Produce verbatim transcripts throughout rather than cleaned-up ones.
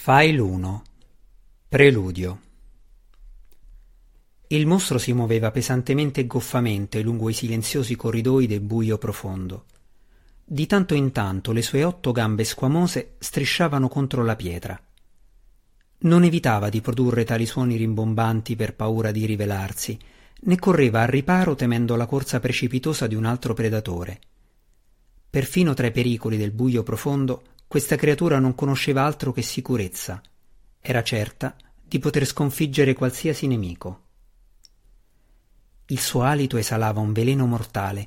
File uno. Preludio. Il mostro si muoveva pesantemente e goffamente lungo i silenziosi corridoi del buio profondo. Di tanto in tanto le sue otto gambe squamose strisciavano contro la pietra. Non evitava di produrre tali suoni rimbombanti per paura di rivelarsi, né correva al riparo temendo la corsa precipitosa di un altro predatore. Perfino tra i pericoli del buio profondo questa creatura non conosceva altro che sicurezza. Era certa di poter sconfiggere qualsiasi nemico. Il suo alito esalava un veleno mortale,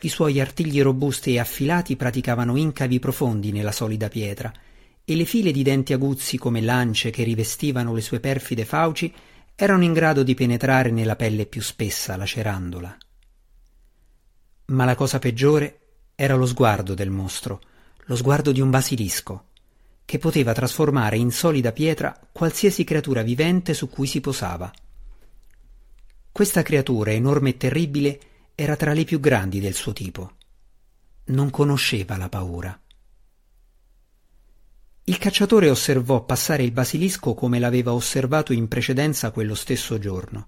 i suoi artigli robusti e affilati praticavano incavi profondi nella solida pietra, e le file di denti aguzzi come lance che rivestivano le sue perfide fauci erano in grado di penetrare nella pelle più spessa, lacerandola. Ma la cosa peggiore era lo sguardo del mostro, lo sguardo di un basilisco, che poteva trasformare in solida pietra qualsiasi creatura vivente su cui si posava. Questa creatura, enorme e terribile, era tra le più grandi del suo tipo. Non conosceva la paura. Il cacciatore osservò passare il basilisco come l'aveva osservato in precedenza quello stesso giorno.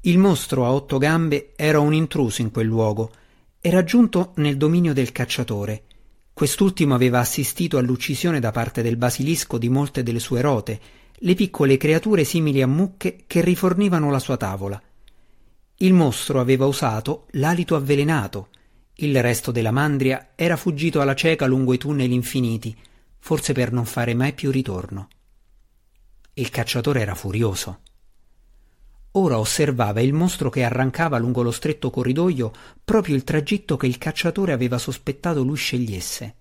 Il mostro a otto gambe era un intruso in quel luogo, era giunto nel dominio del cacciatore. Quest'ultimo aveva assistito all'uccisione da parte del basilisco di molte delle sue rote, le piccole creature simili a mucche che rifornivano la sua tavola. Il mostro aveva usato l'alito avvelenato, il resto della mandria era fuggito alla cieca lungo i tunnel infiniti, forse per non fare mai più ritorno. Il cacciatore era furioso. Ora osservava il mostro che arrancava lungo lo stretto corridoio proprio il tragitto che il cacciatore aveva sospettato lui scegliesse.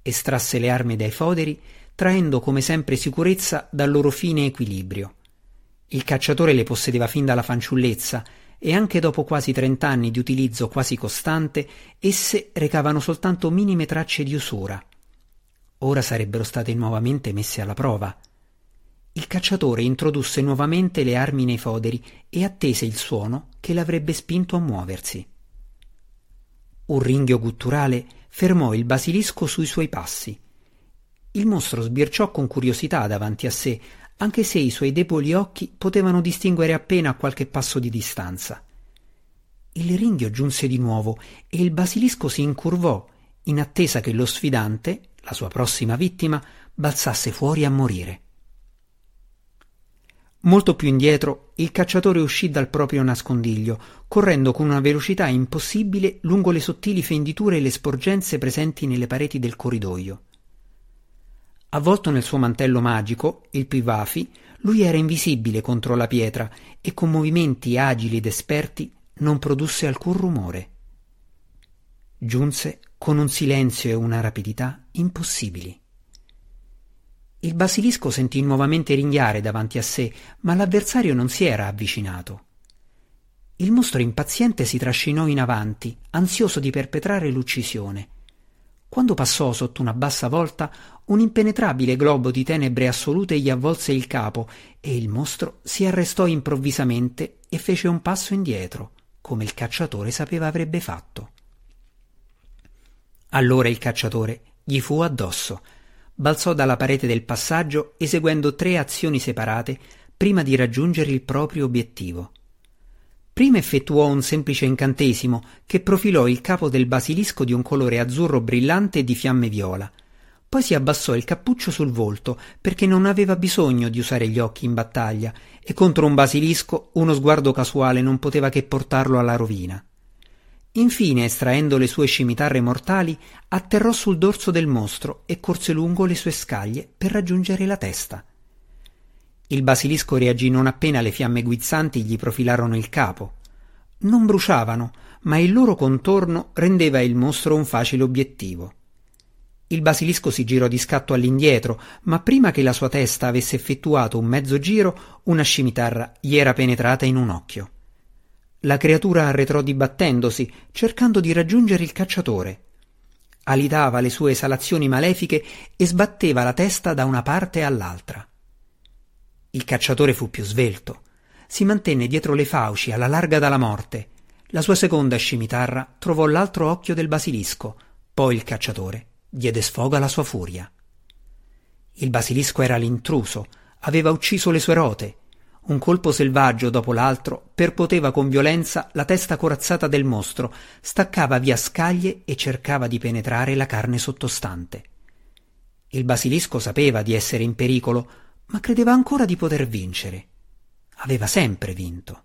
Estrasse le armi dai foderi, traendo come sempre sicurezza dal loro fine equilibrio. Il cacciatore le possedeva fin dalla fanciullezza e anche dopo quasi trent'anni di utilizzo quasi costante, esse recavano soltanto minime tracce di usura. Ora sarebbero state nuovamente messe alla prova. Il cacciatore introdusse nuovamente le armi nei foderi e attese il suono che l'avrebbe spinto a muoversi. Un ringhio gutturale fermò il basilisco sui suoi passi. Il mostro sbirciò con curiosità davanti a sé, anche se i suoi deboli occhi potevano distinguere appena a qualche passo di distanza. Il ringhio giunse di nuovo e il basilisco si incurvò in attesa che lo sfidante, la sua prossima vittima, balzasse fuori a morire. Molto più indietro, il cacciatore uscì dal proprio nascondiglio, correndo con una velocità impossibile lungo le sottili fenditure e le sporgenze presenti nelle pareti del corridoio. Avvolto nel suo mantello magico, il Pivafi, lui era invisibile contro la pietra e con movimenti agili ed esperti non produsse alcun rumore. Giunse con un silenzio e una rapidità impossibili. Il basilisco sentì nuovamente ringhiare davanti a sé, ma l'avversario non si era avvicinato. Il mostro impaziente si trascinò in avanti, ansioso di perpetrare l'uccisione. Quando passò sotto una bassa volta, un impenetrabile globo di tenebre assolute gli avvolse il capo e il mostro si arrestò improvvisamente e fece un passo indietro, come il cacciatore sapeva avrebbe fatto. Allora il cacciatore gli fu addosso. Balzò dalla parete del passaggio eseguendo tre azioni separate prima di raggiungere il proprio obiettivo. Prima effettuò un semplice incantesimo che profilò il capo del basilisco di un colore azzurro brillante e di fiamme viola. Poi si abbassò il cappuccio sul volto perché non aveva bisogno di usare gli occhi in battaglia e contro un basilisco uno sguardo casuale non poteva che portarlo alla rovina. Infine, estraendo le sue scimitarre mortali, atterrò sul dorso del mostro e corse lungo le sue scaglie per raggiungere la testa. Il basilisco reagì non appena le fiamme guizzanti gli profilarono il capo. Non bruciavano, ma il loro contorno rendeva il mostro un facile obiettivo. Il basilisco si girò di scatto all'indietro, ma prima che la sua testa avesse effettuato un mezzo giro, una scimitarra gli era penetrata in un occhio. La creatura arretrò dibattendosi, cercando di raggiungere il cacciatore. Alitava le sue esalazioni malefiche e sbatteva la testa da una parte all'altra. Il cacciatore fu più svelto. Si mantenne dietro le fauci, alla larga dalla morte. La sua seconda scimitarra trovò l'altro occhio del basilisco. Poi il cacciatore diede sfogo alla sua furia. Il basilisco era l'intruso, aveva ucciso le sue rote. Un colpo selvaggio dopo l'altro perpoteva con violenza la testa corazzata del mostro, staccava via scaglie e cercava di penetrare la carne sottostante. Il basilisco sapeva di essere in pericolo, ma credeva ancora di poter vincere. Aveva sempre vinto.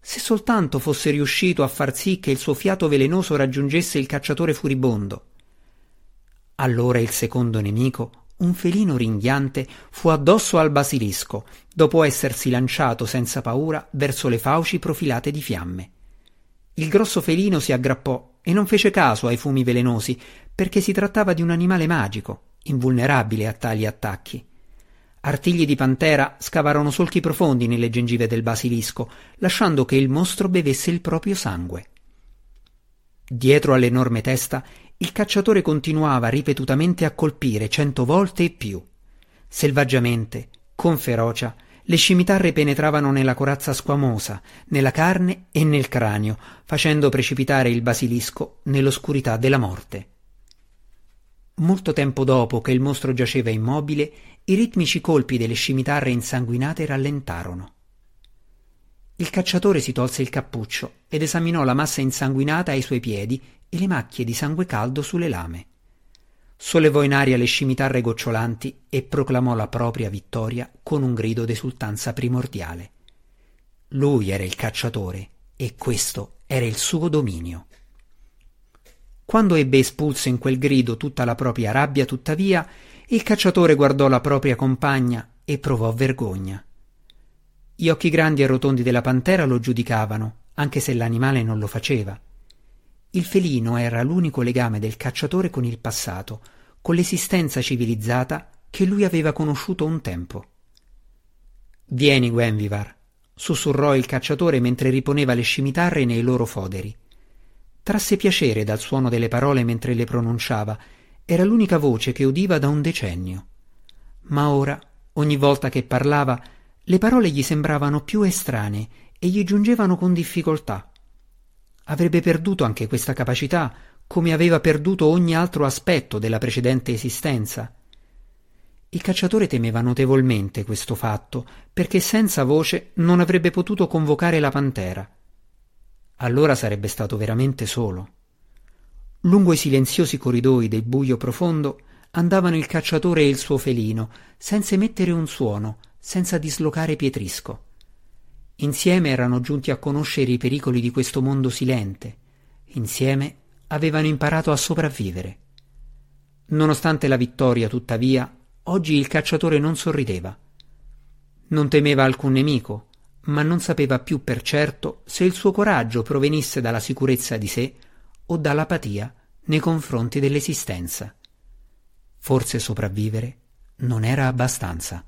Se soltanto fosse riuscito a far sì che il suo fiato velenoso raggiungesse il cacciatore furibondo. Allora il secondo nemico, un felino ringhiante, fu addosso al basilisco, dopo essersi lanciato senza paura verso le fauci profilate di fiamme. Il grosso felino si aggrappò e non fece caso ai fumi velenosi, perché si trattava di un animale magico, invulnerabile a tali attacchi. Artigli di pantera scavarono solchi profondi nelle gengive del basilisco, lasciando che il mostro bevesse il proprio sangue. Dietro all'enorme testa, il cacciatore continuava ripetutamente a colpire cento volte e più. Selvaggiamente, con ferocia, le scimitarre penetravano nella corazza squamosa, nella carne e nel cranio, facendo precipitare il basilisco nell'oscurità della morte. Molto tempo dopo che il mostro giaceva immobile, i ritmici colpi delle scimitarre insanguinate rallentarono. Il cacciatore si tolse il cappuccio ed esaminò la massa insanguinata ai suoi piedi e le macchie di sangue caldo sulle lame. Sollevò in aria le scimitarre gocciolanti e proclamò la propria vittoria con un grido d'esultanza primordiale. Lui era il cacciatore e questo era il suo dominio. Quando ebbe espulso in quel grido tutta la propria rabbia, tuttavia, il cacciatore guardò la propria compagna e provò vergogna. Gli occhi grandi e rotondi della pantera lo giudicavano, anche se l'animale non lo faceva. Il felino era l'unico legame del cacciatore con il passato, con l'esistenza civilizzata che lui aveva conosciuto un tempo. «Vieni, Gwenvivar», sussurrò il cacciatore mentre riponeva le scimitarre nei loro foderi. Trasse piacere dal suono delle parole mentre le pronunciava, era l'unica voce che udiva da un decennio. Ma ora, ogni volta che parlava, le parole gli sembravano più estranee e gli giungevano con difficoltà. Avrebbe perduto anche questa capacità, come aveva perduto ogni altro aspetto della precedente esistenza. Il cacciatore temeva notevolmente questo fatto, perché senza voce non avrebbe potuto convocare la pantera. Allora sarebbe stato veramente solo. Lungo i silenziosi corridoi del buio profondo andavano il cacciatore e il suo felino, senza emettere un suono, senza dislocare pietrisco. Insieme erano giunti a conoscere i pericoli di questo mondo silente. Insieme avevano imparato a sopravvivere. Nonostante la vittoria, tuttavia, oggi il cacciatore non sorrideva. Non temeva alcun nemico, ma non sapeva più per certo se il suo coraggio provenisse dalla sicurezza di sé o dall'apatia nei confronti dell'esistenza. Forse sopravvivere non era abbastanza.